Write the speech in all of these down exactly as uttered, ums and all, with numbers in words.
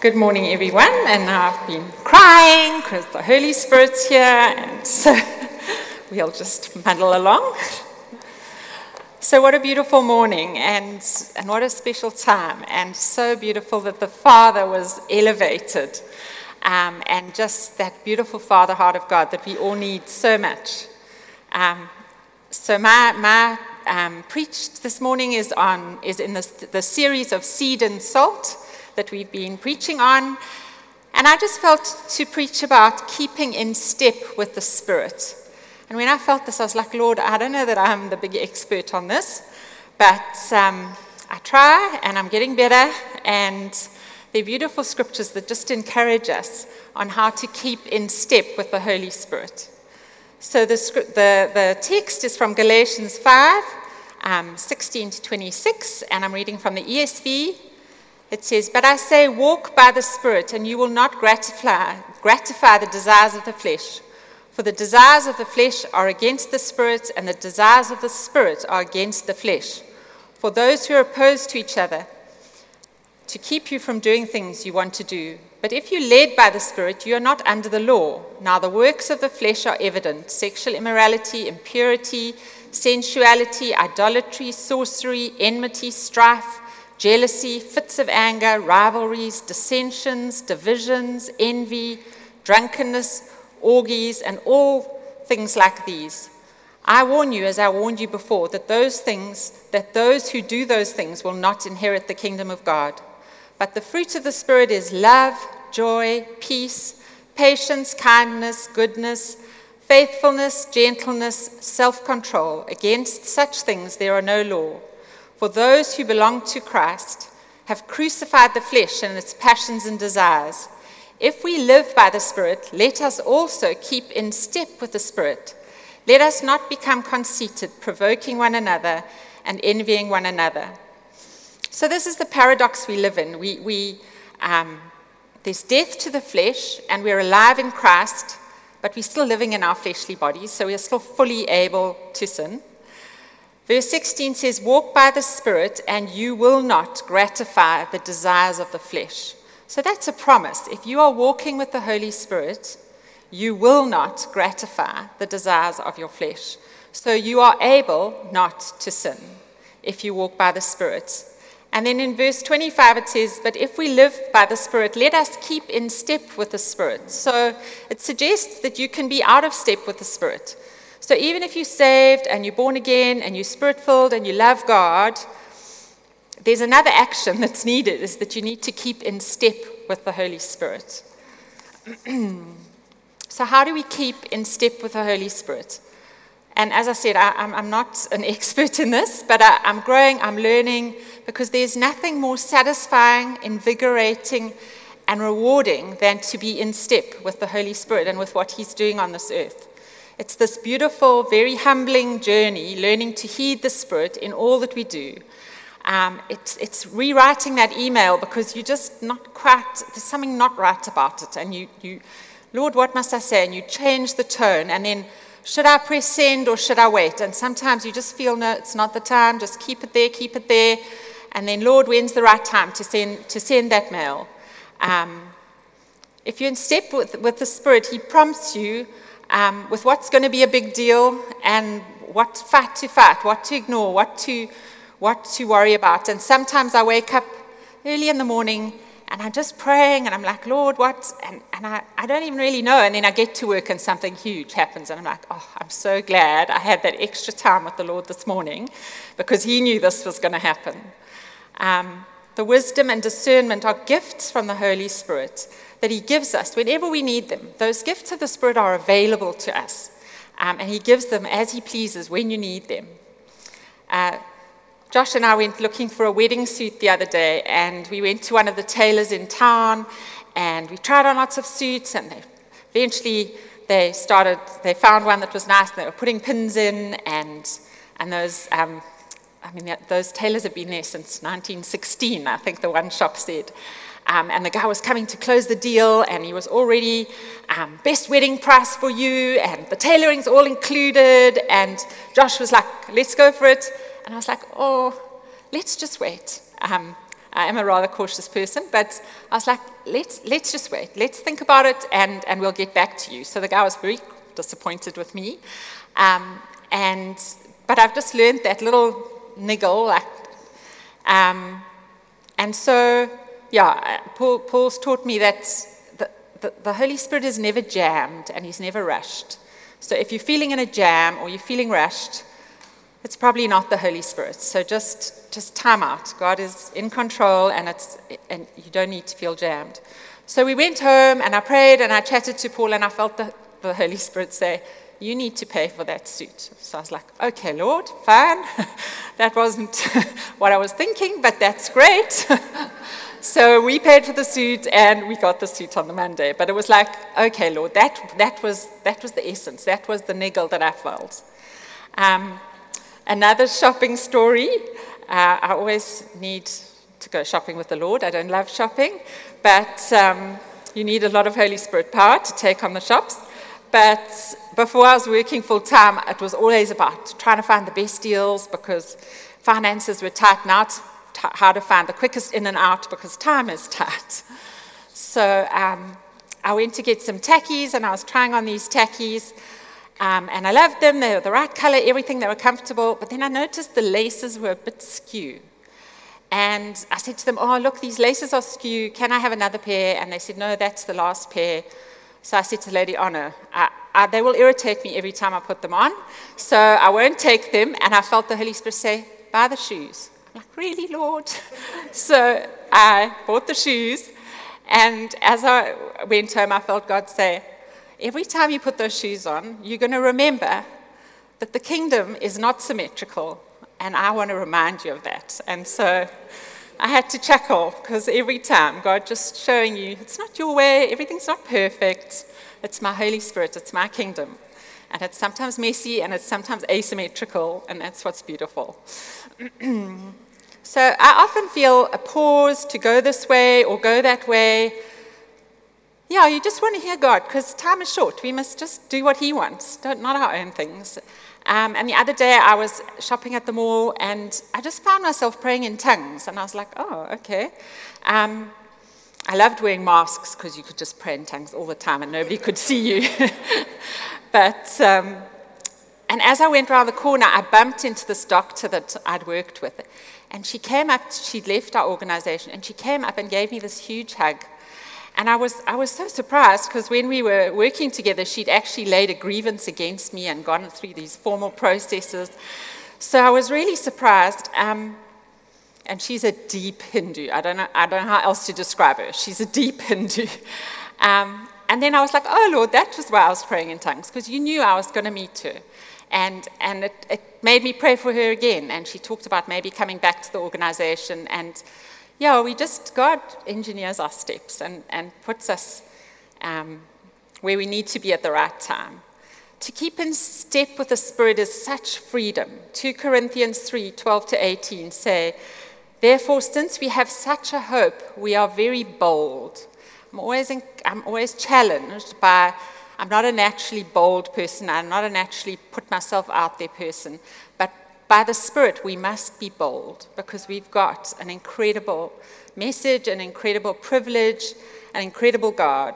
Good morning, everyone. And I've been crying because the Holy Spirit's here, and so we'll just muddle along. So what a beautiful morning, and, and what a special time, and so beautiful that the Father was elevated, um, and just that beautiful Father heart of God that we all need so much. Um, so my my um, preach this morning is on is in this, the series of Seed and Salt that we've been preaching on, and I just felt to preach about keeping in step with the Spirit. And when I felt this, I was like, Lord, I don't know that I'm the big expert on this, but um, I try, and I'm getting better, and they're beautiful scriptures that just encourage us on how to keep in step with the Holy Spirit. So the, the, the text is from Galatians five, um, sixteen to twenty-six, and I'm reading from the E S V. It says, "But I say, walk by the Spirit, and you will not gratify, gratify the desires of the flesh. For the desires of the flesh are against the Spirit, and the desires of the Spirit are against the flesh. For those who are opposed to each other, to keep you from doing things you want to do. But if you're led by the Spirit, you are not under the law. Now the works of the flesh are evident: sexual immorality, impurity, sensuality, idolatry, sorcery, enmity, strife, jealousy, fits of anger, rivalries, dissensions, divisions, envy, drunkenness, orgies, and all things like these. I warn you, as I warned you before, that those things, that those who do those things will not inherit the kingdom of God. But the fruit of the Spirit is love, joy, peace, patience, kindness, goodness, faithfulness, gentleness, self-control. Against such things there are no law. For those who belong to Christ have crucified the flesh and its passions and desires. If we live by the Spirit, let us also keep in step with the Spirit. Let us not become conceited, provoking one another and envying one another." So this is the paradox we live in. We, we um, there's death to the flesh, and we're alive in Christ, but we're still living in our fleshly bodies, so we're still fully able to sin. Verse sixteen says, "Walk by the Spirit, and you will not gratify the desires of the flesh." So that's a promise. If you are walking with the Holy Spirit, you will not gratify the desires of your flesh. So you are able not to sin if you walk by the Spirit. And then in verse twenty-five it says, "But if we live by the Spirit, let us keep in step with the Spirit." So it suggests that you can be out of step with the Spirit. So even if you're saved and you're born again and you're spirit-filled and you love God, there's another action that's needed, is that you need to keep in step with the Holy Spirit. So how do we keep in step with the Holy Spirit? And as I said, I, I'm, I'm not an expert in this, but I, I'm growing, I'm learning, because there's nothing more satisfying, invigorating, and rewarding than to be in step with the Holy Spirit and with what He's doing on this earth. It's this beautiful, very humbling journey, learning to heed the Spirit in all that we do. Um, it's, it's rewriting that email because you're just not quite, there's something not right about it. And you, you, Lord, what must I say? And you change the tone. And then, should I press send or should I wait? And sometimes you just feel, no, it's not the time. Just keep it there, keep it there. And then, Lord, when's the right time to send, to send that mail? Um, if you're in step with, with the Spirit, He prompts you Um, with what's going to be a big deal and what fight to fight, what to ignore, what to what to worry about. And sometimes I wake up early in the morning and I'm just praying and I'm like, Lord, what? And, and I, I don't even really know. And then I get to work and something huge happens and I'm like, oh, I'm so glad I had that extra time with the Lord this morning because He knew this was going to happen. Um, the wisdom and discernment are gifts from the Holy Spirit that He gives us whenever we need them. Those gifts of the Spirit are available to us, um, and He gives them as He pleases when you need them. Uh, Josh and I went looking for a wedding suit the other day, and we went to one of the tailors in town, and we tried on lots of suits, and they, eventually they started, they found one that was nice, and they were putting pins in, and, and those, um, I mean, those tailors have been there since nineteen sixteen, I think the one shop said. Um, and the guy was coming to close the deal, and he was already um, best wedding price for you, and the tailoring's all included. And Josh was like, "Let's go for it." And I was like, "Oh, let's just wait." Um, I am a rather cautious person, but I was like, let's let's just wait. Let's think about it, and, and we'll get back to you. So the guy was very disappointed with me. Um, and But I've just learned that little niggle. Like, um, and so, yeah, Paul, Paul's taught me that the, the, the Holy Spirit is never jammed, and he's never rushed. So if you're feeling in a jam or you're feeling rushed, it's probably not the Holy Spirit. So just just time out. God is in control, and it's and you don't need to feel jammed. So we went home, and I prayed, and I chatted to Paul, and I felt the, the Holy Spirit say, you need to pay for that suit. So I was like, okay, Lord, fine. That wasn't what I was thinking, but that's great. So we paid for the suit, and we got the suit on the Monday. But it was like, okay, Lord, that that was that was the essence. That was the niggle that I felt. Um, Another shopping story. Uh, I always need to go shopping with the Lord. I don't love shopping, but um, you need a lot of Holy Spirit power to take on the shops. But before I was working full time, it was always about trying to find the best deals because finances were tight. Now it's t- how to find the quickest in and out because time is tight. So um, I went to get some tackies, and I was trying on these tackies. Um, and I loved them, they were the right color, everything, they were comfortable. But then I noticed the laces were a bit skew. And I said to them, oh, look, these laces are skew. Can I have another pair? And they said, no, that's the last pair. So I said to the lady, oh, no, I, I, they will irritate me every time I put them on. So I won't take them. And I felt the Holy Spirit say, buy the shoes. I'm like, really, Lord? So I bought the shoes. And as I went home, I felt God say, every time you put those shoes on, you're going to remember that the kingdom is not symmetrical, and I want to remind you of that. And so I had to chuckle, because every time, God just showing you, it's not your way, everything's not perfect, it's my Holy Spirit, it's my kingdom. And it's sometimes messy, and it's sometimes asymmetrical, and that's what's beautiful. So I often feel a pause to go this way or go that way. Yeah, you just want to hear God, because time is short. We must just do what he wants, don't, not our own things. Um, and the other day, I was shopping at the mall, and I just found myself praying in tongues. And I was like, oh, okay. Um, I loved wearing masks, because you could just pray in tongues all the time, and nobody could see you. but, um, and as I went around the corner, I bumped into this doctor that I'd worked with. And she came up, she'd left our organization, and she came up and gave me this huge hug. And I was I was so surprised, because when we were working together, she'd actually laid a grievance against me and gone through these formal processes. So I was really surprised. Um, and she's a deep Hindu. I don't know I don't know how else to describe her. She's a deep Hindu. Um, and then I was like, oh, Lord, that was why I was praying in tongues, because you knew I was going to meet her. And and it, it made me pray for her again. And she talked about maybe coming back to the organization, and yeah, we just, God engineers our steps and, and puts us um, where we need to be at the right time. To keep in step with the Spirit is such freedom. Second Corinthians three, twelve to eighteen say, therefore, since we have such a hope, we are very bold. I'm always, in, I'm always challenged by, I'm not a naturally bold person. I'm not a naturally put myself out there person. But by the Spirit, we must be bold, because we've got an incredible message, an incredible privilege, an incredible God.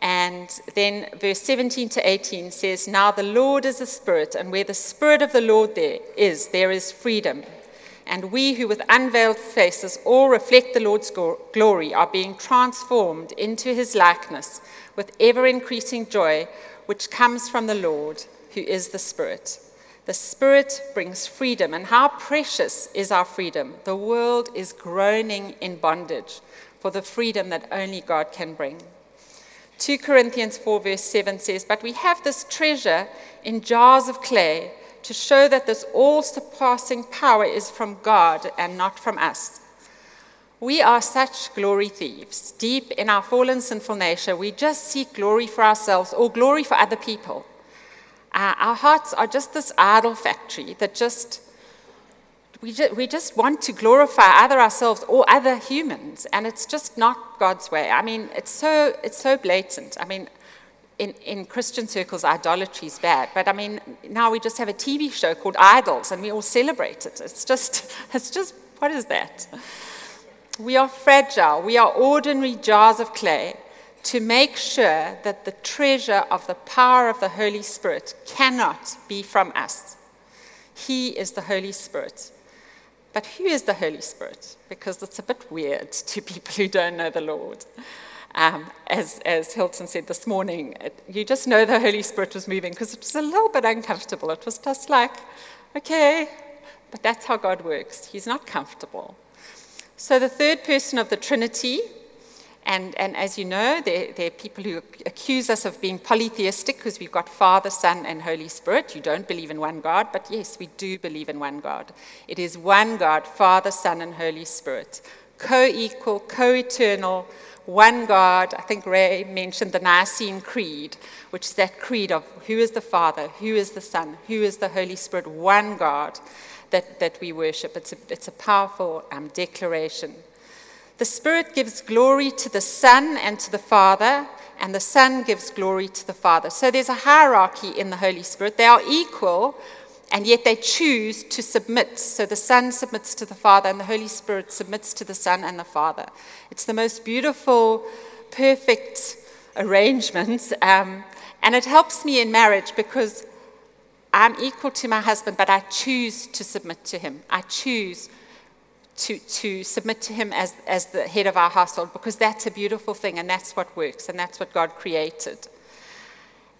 And then verse seventeen to eighteen says, now the Lord is the Spirit, and where the Spirit of the Lord there is, there is freedom. And we who with unveiled faces all reflect the Lord's glory are being transformed into his likeness with ever-increasing joy, which comes from the Lord, who is the Spirit. The Spirit brings freedom, and how precious is our freedom. The world is groaning in bondage for the freedom that only God can bring. Second Corinthians four verse seven says, but we have this treasure in jars of clay to show that this all-surpassing power is from God and not from us. We are such glory thieves. Deep in our fallen sinful nature, we just seek glory for ourselves or glory for other people. Uh, our hearts are just this idol factory that just we, ju- we just want to glorify either ourselves or other humans, and it's just not God's way. I mean, it's so it's so blatant. I mean, in, in Christian circles, idolatry is bad, but I mean, now we just have a T V show called Idols, and we all celebrate it. It's just it's just what is that? we are fragile, we are ordinary jars of clay, to make sure that the treasure of the power of the Holy Spirit cannot be from us. He is the Holy Spirit. But who is the Holy Spirit? Because it's a bit weird to people who don't know the Lord. Um, as, as Hilton said this morning, it, you just know the Holy Spirit was moving because it was a little bit uncomfortable. It was just like, okay, but that's how God works. He's not comfortable. So the third person of the Trinity, and, and as you know, there, there are people who accuse us of being polytheistic because we've got Father, Son, and Holy Spirit. You don't believe in one God, but yes, we do believe in one God. It is one God, Father, Son, and Holy Spirit, co-equal, co-eternal, one God. I think Ray mentioned the Nicene Creed, which is that creed of who is the Father, who is the Son, who is the Holy Spirit, one God that, that we worship. It's a, it's a powerful um, declaration. The Spirit gives glory to the Son and to the Father, and the Son gives glory to the Father. So there's a hierarchy in the Holy Spirit. They are equal, and yet they choose to submit. So the Son submits to the Father, and the Holy Spirit submits to the Son and the Father. It's the most beautiful, perfect arrangement. Um, and it helps me in marriage because I'm equal to my husband, but I choose to submit to him. I choose to, to submit to him as, as the head of our household, because that's a beautiful thing, and that's what works, and that's what God created.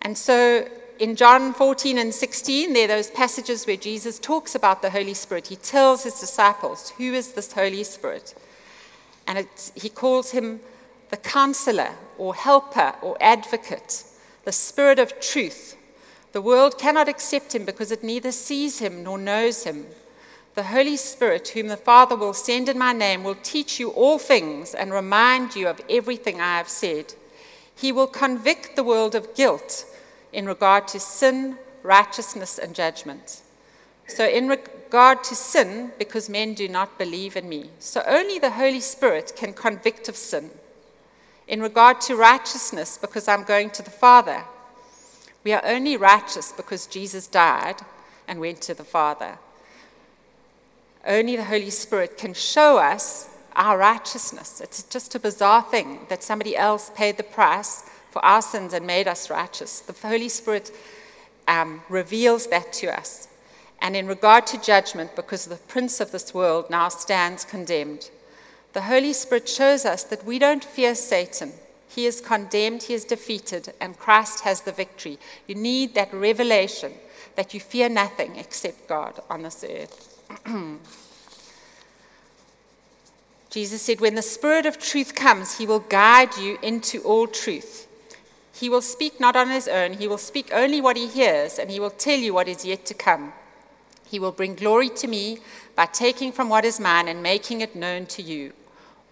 And so in John fourteen and sixteen, there are those passages where Jesus talks about the Holy Spirit. He tells his disciples, who is this Holy Spirit? And it's, he calls him the counselor or helper or advocate, the Spirit of truth. The world cannot accept him because it neither sees him nor knows him. The Holy Spirit, whom the Father will send in my name, will teach you all things and remind you of everything I have said. He will convict the world of guilt in regard to sin, righteousness, and judgment. So in regard to sin, because men do not believe in me. So only the Holy Spirit can convict of sin. In regard to righteousness, because I'm going to the Father. We are only righteous because Jesus died and went to the Father. Only the Holy Spirit can show us our righteousness. It's just a bizarre thing that somebody else paid the price for our sins and made us righteous. The Holy Spirit um, reveals that to us. And in regard to judgment, because the prince of this world now stands condemned, the Holy Spirit shows us that we don't fear Satan. He is condemned, he is defeated, and Christ has the victory. You need that revelation that you fear nothing except God on this earth. Jesus said, when the Spirit of truth comes, he will guide you into all truth. He will speak not on his own. He will speak only what he hears, and he will tell you what is yet to come. He will bring glory to me by taking from what is mine and making it known to you.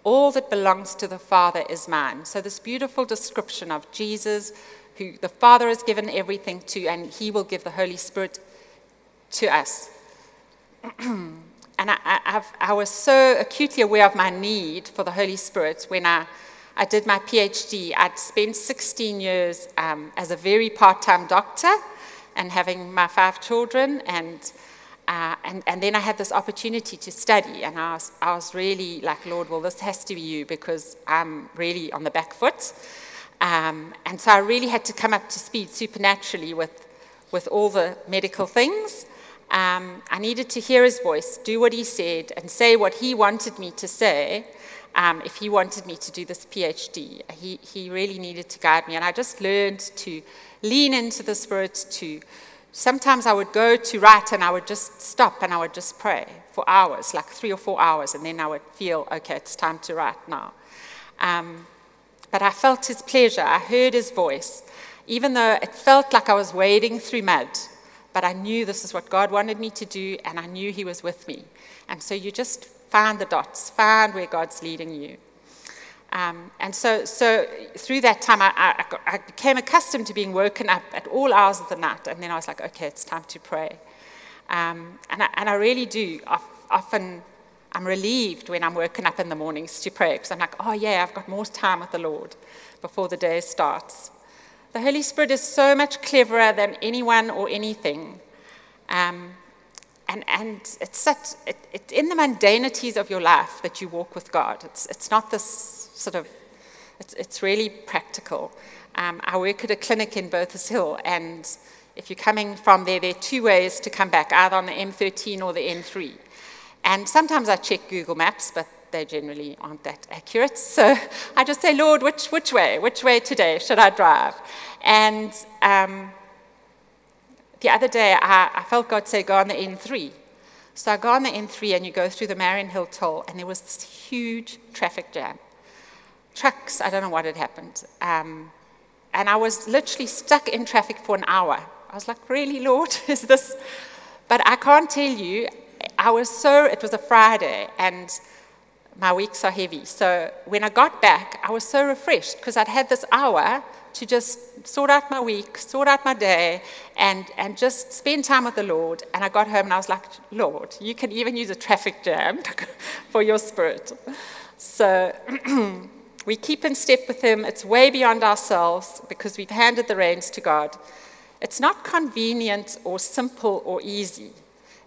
All that belongs to the Father is mine. So this beautiful description of Jesus, who the Father has given everything to, and he will give the Holy Spirit to us. And I, I, I've, I was so acutely aware of my need for the Holy Spirit when I I did my PhD. I'd spent sixteen years um, as a very part-time doctor and having my five children. And, uh, and and then I had this opportunity to study. And I was, I was really like, Lord, well, this has to be you because I'm really on the back foot. Um, and so I really had to come up to speed supernaturally with, with all the medical things. Um, I needed to hear his voice, do what he said, and say what he wanted me to say. Um, if he wanted me to do this PhD, he, he really needed to guide me. And I just learned to lean into the Spirit. To sometimes I would go to write and I would just stop and I would just pray for hours, like three or four hours. And then I would feel, okay, it's time to write now. Um, but I felt his pleasure. I heard his voice, even though it felt like I was wading through mud. But I knew this is what God wanted me to do, and I knew he was with me. And so you just find the dots, find where God's leading you. Um, and so so through that time, I, I, got, I became accustomed to being woken up at all hours of the night. And then I was like, okay, it's time to pray. Um, and, I, and I really do. Often I'm relieved when I'm woken up in the mornings to pray, because I'm like, oh, yeah, I've got more time with the Lord before the day starts. The Holy Spirit is so much cleverer than anyone or anything. Um and and it's such it, it's in the mundanities of your life that you walk with God. It's it's not this sort of it's it's really practical. Um, I work at a clinic in Botha's Hill, and if you're coming from there, there are two ways to come back, either on the M thirteen or the N three. And sometimes I check Google Maps, but they generally aren't that accurate. So I just say, Lord, which which way? Which way today should I drive? And um, the other day, I, I felt God say, go on the N three. So I go on the N three, and you go through the Marion Hill Toll, and there was this huge traffic jam. Trucks, I don't know what had happened. Um, and I was literally stuck in traffic for an hour. I was like, really, Lord, is this? But I can't tell you, I was so, it was a Friday, and my weeks are heavy. So when I got back, I was so refreshed, because I'd had this hour to just sort out my week, sort out my day, and, and just spend time with the Lord. And I got home, and I was like, Lord, you can even use a traffic jam for your spirit. So we keep in step with him. It's way beyond ourselves, because we've handed the reins to God. It's not convenient or simple or easy.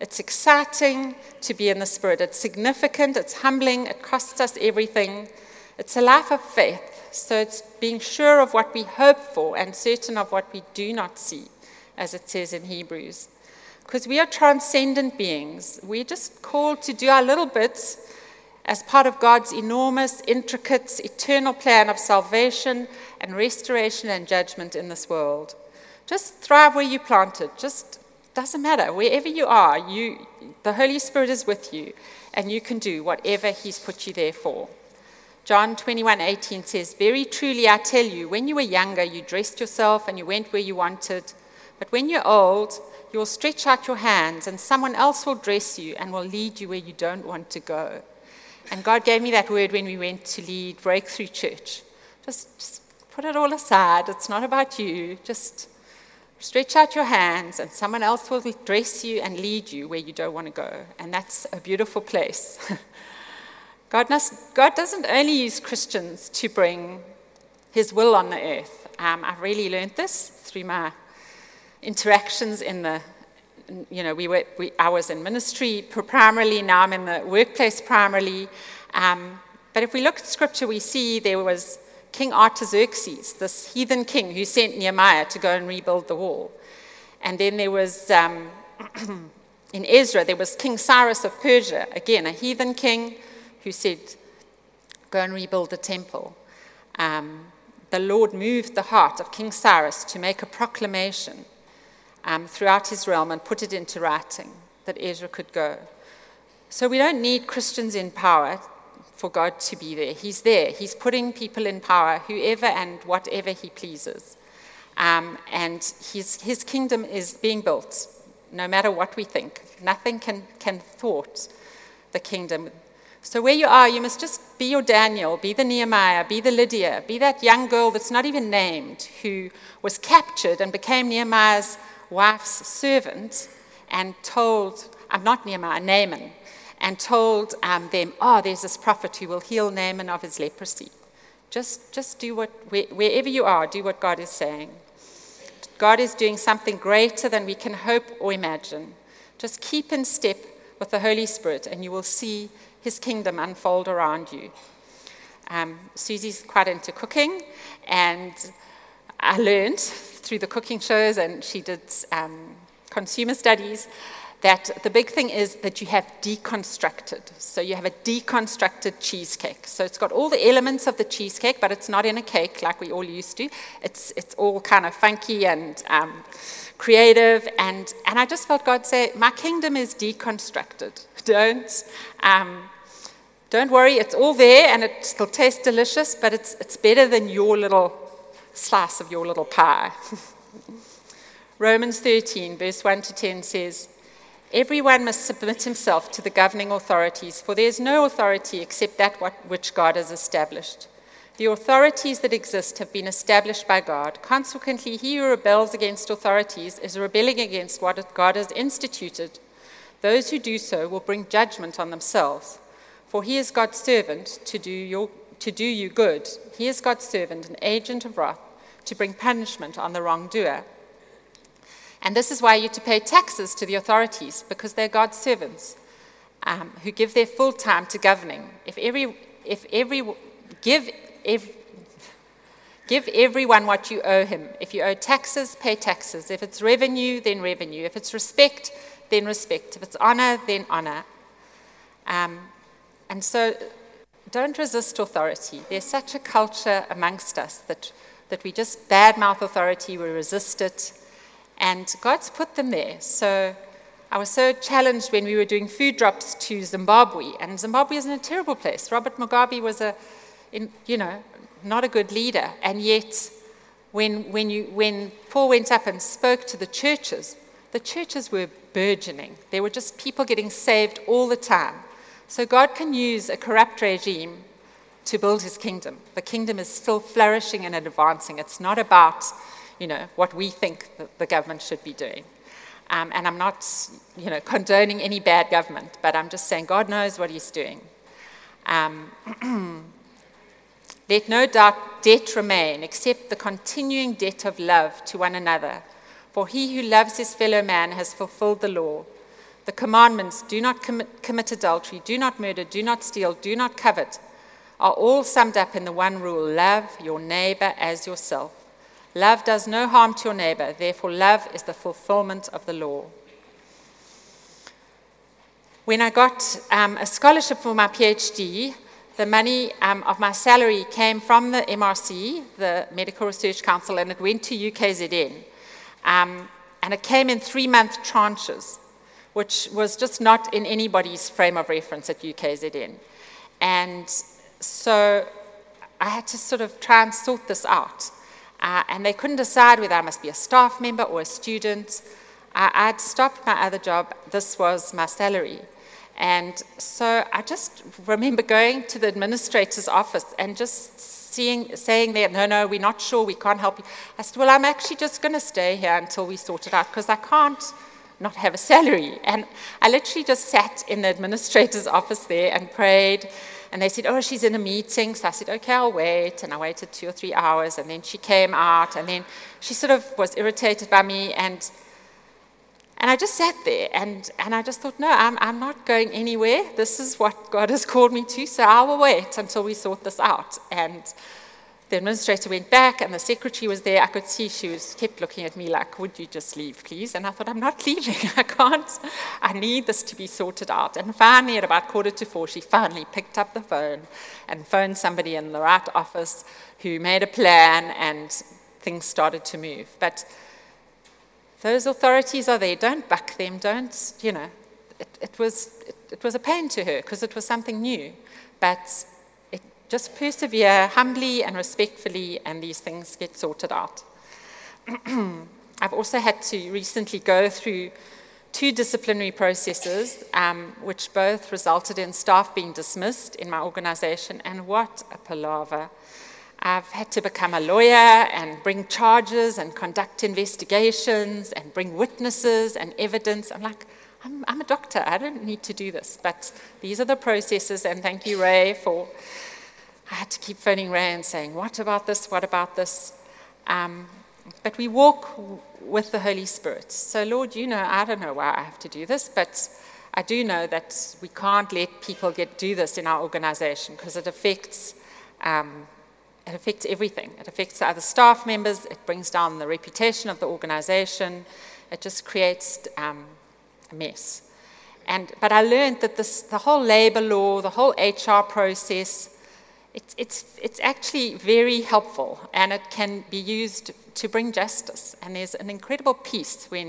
It's exciting to be in the Spirit. It's significant. It's humbling. It costs us everything. It's a life of faith. So it's being sure of what we hope for and certain of what we do not see, as it says in Hebrews. Because we are transcendent beings. We're just called to do our little bits as part of God's enormous, intricate, eternal plan of salvation and restoration and judgment in this world. Just thrive where you planted. Just doesn't matter. Wherever you are, you, the Holy Spirit is with you, and you can do whatever he's put you there for. John twenty-one eighteen says, very truly I tell you, when you were younger, you dressed yourself and you went where you wanted. But when you're old, you'll stretch out your hands, and someone else will dress you and will lead you where you don't want to go. And God gave me that word when we went to lead Breakthrough Church. Just, just put it all aside. It's not about you. Just stretch out your hands, and someone else will dress you and lead you where you don't want to go. And that's a beautiful place. God, must, God doesn't only use Christians to bring his will on the earth. Um, I've really learned this through my interactions in the, you know, we were, we, I was in ministry primarily, now I'm in the workplace primarily. Um, but if we look at scripture, we see there was King Artaxerxes, this heathen king who sent Nehemiah to go and rebuild the wall. And then there was, um, in Ezra, there was King Cyrus of Persia, again, a heathen king, who said, go and rebuild the temple. Um, the Lord moved the heart of King Cyrus to make a proclamation um, throughout his realm and put it into writing that Ezra could go. So we don't need Christians in power for God to be there. He's there. He's putting people in power, whoever and whatever he pleases. Um, and his, his kingdom is being built, no matter what we think. Nothing can, can thwart the kingdom. So where you are, you must just be your Daniel, be the Nehemiah, be the Lydia, be that young girl that's not even named, who was captured and became Nehemiah's wife's servant and told, I'm not Nehemiah, Naaman, and told um, them, oh, there's this prophet who will heal Naaman of his leprosy. Just just do what, where, wherever you are, do what God is saying. God is doing something greater than we can hope or imagine. Just keep in step with the Holy Spirit, and you will see his kingdom unfold around you. Um, Susie's quite into cooking, and I learned through the cooking shows, and she did um, consumer studies, that the big thing is that you have deconstructed. So you have a deconstructed cheesecake. So it's got all the elements of the cheesecake, but it's not in a cake like we all used to. It's it's all kind of funky and um, creative. And, and I just felt God say, my kingdom is deconstructed. Don't um, don't worry, it's all there, and it still tastes delicious, but it's it's better than your little slice of your little pie. Romans thirteen, verse one to ten says, everyone must submit himself to the governing authorities, for there is no authority except that which God has established. The authorities that exist have been established by God. Consequently, he who rebels against authorities is rebelling against what God has instituted. Those who do so will bring judgment on themselves, for he is God's servant to do, your, to do you good. He is God's servant, an agent of wrath, to bring punishment on the wrongdoer. And this is why you have to pay taxes to the authorities, because they're God's servants um, who give their full time to governing. If every, if every, give, if, give everyone what you owe him. If you owe taxes, pay taxes. If it's revenue, then revenue. If it's respect, then respect. If it's honor, then honor. Um, and so, don't resist authority. There's such a culture amongst us that that we just badmouth authority, we resist it. And God's put them there. So I was so challenged when we were doing food drops to Zimbabwe. And Zimbabwe is in a terrible place. Robert Mugabe was a, in, you know, not a good leader. And yet, when when you when Paul went up and spoke to the churches, the churches were burgeoning. There were just people getting saved all the time. So God can use a corrupt regime to build his kingdom. The kingdom is still flourishing and advancing. It's not about, you know, what we think that the government should be doing. Um, and I'm not, you know, condoning any bad government, but I'm just saying God knows what he's doing. Um, Let no doubt debt remain, except the continuing debt of love to one another. For he who loves his fellow man has fulfilled the law. The commandments, do not commit, commit adultery, do not murder, do not steal, do not covet, are all summed up in the one rule: love your neighbor as yourself. Love does no harm to your neighbor, therefore love is the fulfillment of the law. When I got um, a scholarship for my PhD, the money um, of my salary came from the M R C, the Medical Research Council, and it went to U K Z N. Um, and it came in three-month tranches, which was just not in anybody's frame of reference at U K Z N. And so I had to sort of try and sort this out. Uh, and they couldn't decide whether I must be a staff member or a student. Uh, I'd stopped my other job. This was my salary. And so I just remember going to the administrator's office and just seeing, saying that, no, no, we're not sure, we can't help you. I said, well, I'm actually just going to stay here until we sort it out, because I can't not have a salary. And I literally just sat in the administrator's office there and prayed. And they said, oh, she's in a meeting. So I said, okay, I'll wait. And I waited two or three hours. And then she came out. And then she sort of was irritated by me. And and I just sat there. And, and I just thought, no, I'm, I'm not going anywhere. This is what God has called me to. So I will wait until we sort this out. And the administrator went back. And the secretary was there. I could see she was kept looking at me like, would you just leave, please? And I thought, I'm not leaving. I can't. I need this to be sorted out. And finally, at about quarter to four, she finally picked up the phone and phoned somebody in the right office who made a plan, and things started to move. But those authorities are there. Don't buck them. Don't, you know, it, it was it, it was a pain to her because it was something new. But it, just persevere humbly and respectfully, and these things get sorted out. I've also had to recently go through two disciplinary processes, um, which both resulted in staff being dismissed in my organization, and what a palaver. I've had to become a lawyer and bring charges and conduct investigations and bring witnesses and evidence. I'm like, I'm, I'm a doctor. I don't need to do this. But these are the processes, and thank you, Ray, for... I had to keep phoning Ray and saying, what about this? What about this? Um, but we walk w- with the Holy Spirit. So, Lord, you know, I don't know why I have to do this, but I do know that we can't let people get do this in our organization, because it affects... Um, It affects everything. It affects the other staff members. It brings down the reputation of the organization. It just creates um, a mess. And but I learned that this, the whole labor law, the whole H R process, it's it's it's actually very helpful, and it can be used to bring justice. And there's an incredible peace when,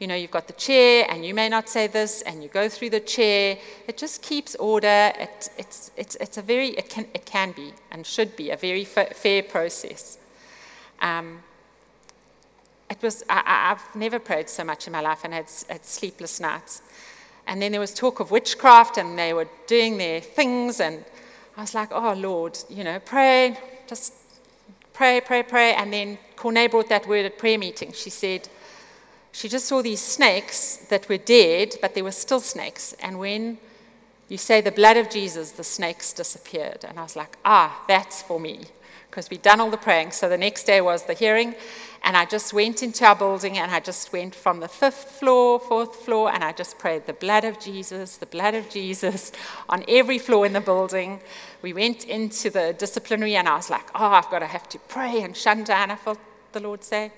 you know, you've got the chair, and you may not say this, and you go through the chair. It just keeps order. It, it's it's it's a very it can it can be and should be a very fa- fair process. Um, it was I, I've never prayed so much in my life, and had, had sleepless nights. And then there was talk of witchcraft, and they were doing their things, and I was like, oh Lord, you know, pray, just pray, pray, pray. And then Corneille brought that word at prayer meeting. She said. She just saw these snakes that were dead, but they were still snakes. And when you say the blood of Jesus, the snakes disappeared. And I was like, ah, that's for me. because we'd done all the praying. So the next day was the hearing, and I just went into our building, and I just went from the fifth floor, fourth floor, and I just prayed the blood of Jesus, the blood of Jesus, on every floor in the building. We went into the disciplinary, and I was like, oh, I've got to have to pray and shun down. I felt the Lord say,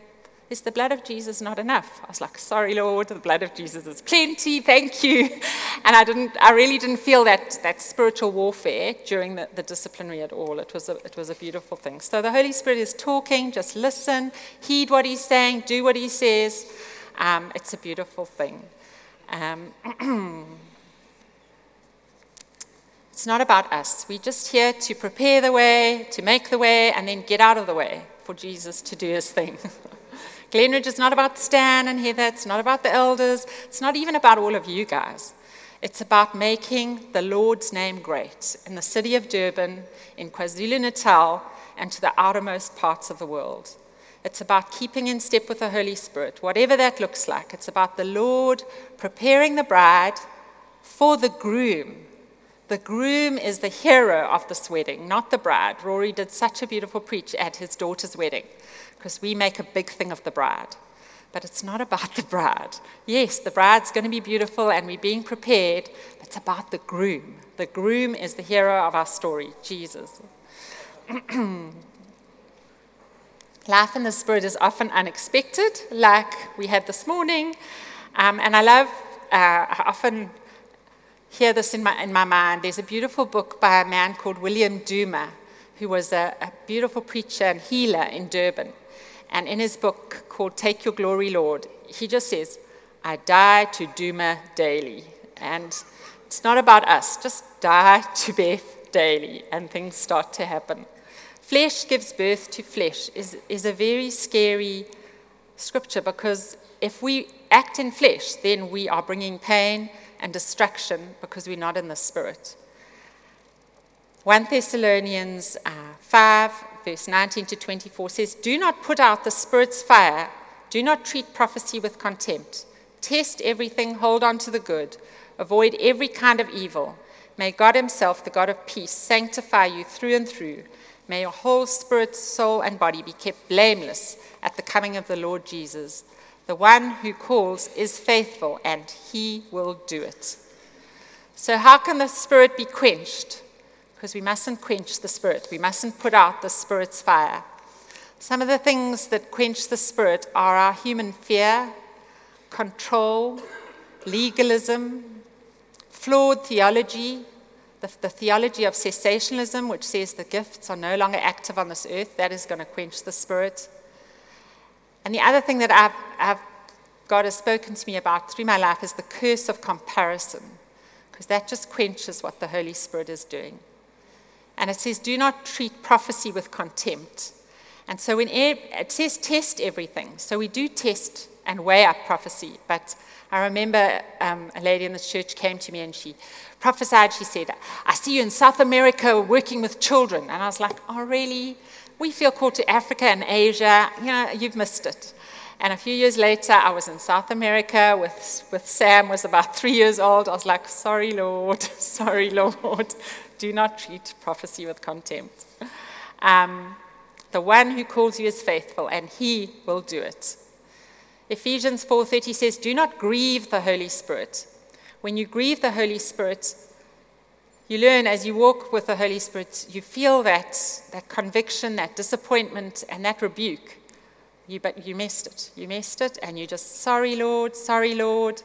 is the blood of Jesus not enough? I was like, sorry, Lord, the blood of Jesus is plenty, thank you. And I didn't, I really didn't feel that that spiritual warfare during the, the disciplinary at all. It was, a, it was a beautiful thing. So the Holy Spirit is talking, just listen, heed what he's saying, do what he says. Um, it's a beautiful thing. Um, it's not about us. We're just here to prepare the way, to make the way, and then get out of the way for Jesus to do his thing. Glenridge is not about Stan and Heather. It's not about the elders. It's not even about all of you guys. It's about making the Lord's name great in the city of Durban, in KwaZulu-Natal, and to the outermost parts of the world. It's about keeping in step with the Holy Spirit, whatever that looks like. It's about the Lord preparing the bride for the groom. The groom is the hero of this wedding, not the bride. Rory did such a beautiful preach at his daughter's wedding, because we make a big thing of the bride. But it's not about the bride. Yes, the bride's going to be beautiful and we're being prepared, but it's about the groom. The groom is the hero of our story, Jesus. Life in the Spirit is often unexpected, like we had this morning. Um, and I love, uh, I often hear this in my, in my mind. There's a beautiful book by a man called William Duma, who was a, a beautiful preacher and healer in Durban. And in his book called Take Your Glory, Lord, he just says, I die to Duma daily. And it's not about us. Just die to Beth daily, and things start to happen. Flesh gives birth to flesh is, is a very scary scripture, because if we act in flesh, then we are bringing pain and destruction because we're not in the Spirit. First Thessalonians uh, five, verse nineteen to twenty-four says, do not put out the Spirit's fire. Do not treat prophecy with contempt. Test everything, hold on to the good. Avoid every kind of evil. May God himself, the God of peace, sanctify you through and through. May your whole spirit, soul, and body be kept blameless at the coming of the Lord Jesus. The one who calls is faithful, and he will do it. So how can the Spirit be quenched? Because we mustn't quench the Spirit. We mustn't put out the Spirit's fire. Some of the things that quench the Spirit are our human fear, control, legalism, flawed theology, the, the theology of cessationism, which says the gifts are no longer active on this earth. That is going to quench the Spirit. And the other thing that I've, I've, God has spoken to me about through my life is the curse of comparison, because that just quenches what the Holy Spirit is doing. And it says, do not treat prophecy with contempt. And so when it says test everything. So we do test and weigh up prophecy. But I remember um, a lady in the church came to me and she prophesied. She said, I see you in South America working with children. And I was like, oh, really? We feel called to Africa and Asia. You know, you've missed it. And a few years later, I was in South America with, with Sam, was about three years old. I was like, sorry, Lord, sorry, Lord. Do not treat prophecy with contempt. Um, the one who calls you is faithful, and he will do it. Ephesians four thirty says, do not grieve the Holy Spirit. When you grieve the Holy Spirit, you learn as you walk with the Holy Spirit, you feel that, that conviction, that disappointment, and that rebuke. You, but you missed it. You missed it, and you just, sorry, Lord, sorry, Lord.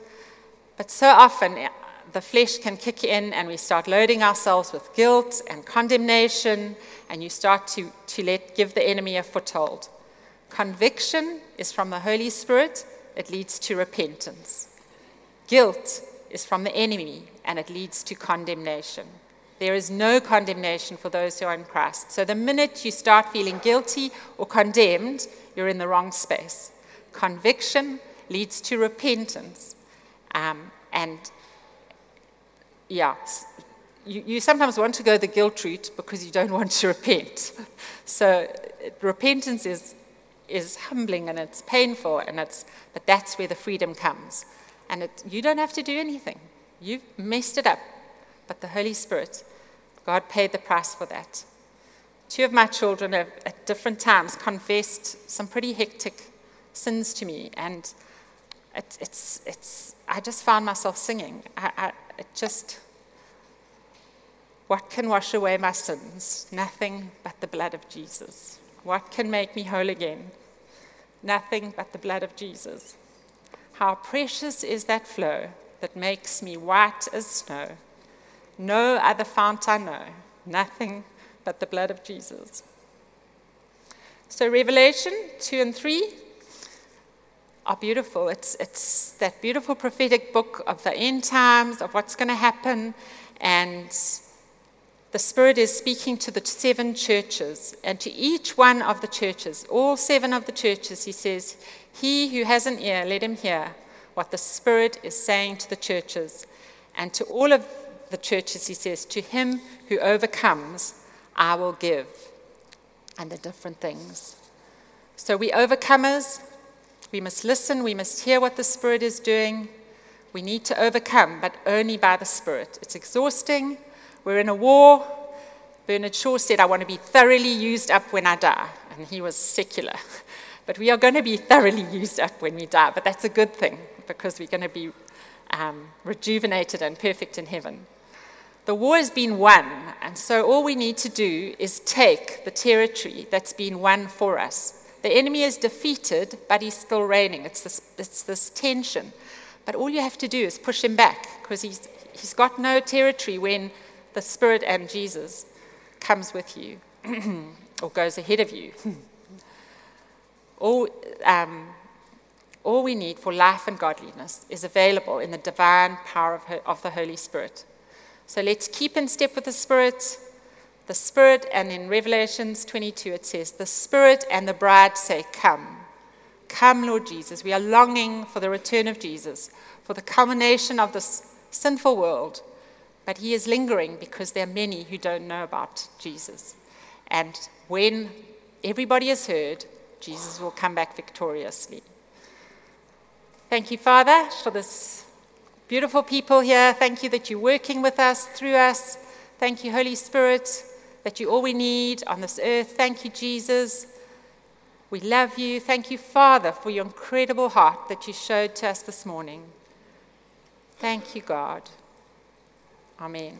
But so often, the flesh can kick in, and we start loading ourselves with guilt and condemnation, and you start to, to let give the enemy a foothold. Conviction is from the Holy Spirit. It leads to repentance. Guilt is from the enemy, and it leads to condemnation. There is no condemnation for those who are in Christ. So the minute you start feeling guilty or condemned, you're in the wrong space. Conviction leads to repentance. Um, and yeah, you, you sometimes want to go the guilt route because you don't want to repent. So repentance is is humbling, and it's painful, and it's but that's where the freedom comes. And it, you don't have to do anything. You've messed it up. But the Holy Spirit, God paid the price for that. Two of my children have, at different times, confessed some pretty hectic sins to me, and it, it's it's. I just found myself singing. I, I it just. What can wash away my sins? Nothing but the blood of Jesus. What can make me whole again? Nothing but the blood of Jesus. How precious is that flow that makes me white as snow. No other fount I know. Nothing but the blood of Jesus. So Revelation two and three are beautiful. It's, it's that beautiful prophetic book of the end times, of what's going to happen. And the Spirit is speaking to the seven churches, and to each one of the churches, all seven of the churches, he says, he who has an ear, let him hear what the Spirit is saying to the churches. And to all of the churches, he says, to him who overcomes, I will give. And the different things. So we overcomers, we must listen, we must hear what the Spirit is doing. We need to overcome, but only by the Spirit. It's exhausting. We're in a war. Bernard Shaw said, I want to be thoroughly used up when I die. And he was secular. But we are going to be thoroughly used up when we die. But that's a good thing, because we're going to be um, rejuvenated and perfect in heaven. The war has been won. And so all we need to do is take the territory that's been won for us. The enemy is defeated, but he's still reigning. It's this, it's this tension. But all you have to do is push him back, because he's, he's got no territory when the Spirit and Jesus comes with you, or goes ahead of you. all, um, all we need for life and godliness is available in the divine power of, her, of the Holy Spirit. So let's keep in step with the Spirit. The Spirit, and in Revelations twenty-two it says, the Spirit and the bride say, come. Come, Lord Jesus. We are longing for the return of Jesus, for the culmination of this sinful world. But he is lingering because there are many who don't know about Jesus. And when everybody is heard, Jesus will come back victoriously. Thank you, Father, for this beautiful people here. Thank you that you're working with us, through us. Thank you, Holy Spirit, that you're all we need on this earth. Thank you, Jesus. We love you. Thank you, Father, for your incredible heart that you showed to us this morning. Thank you, God. Amen.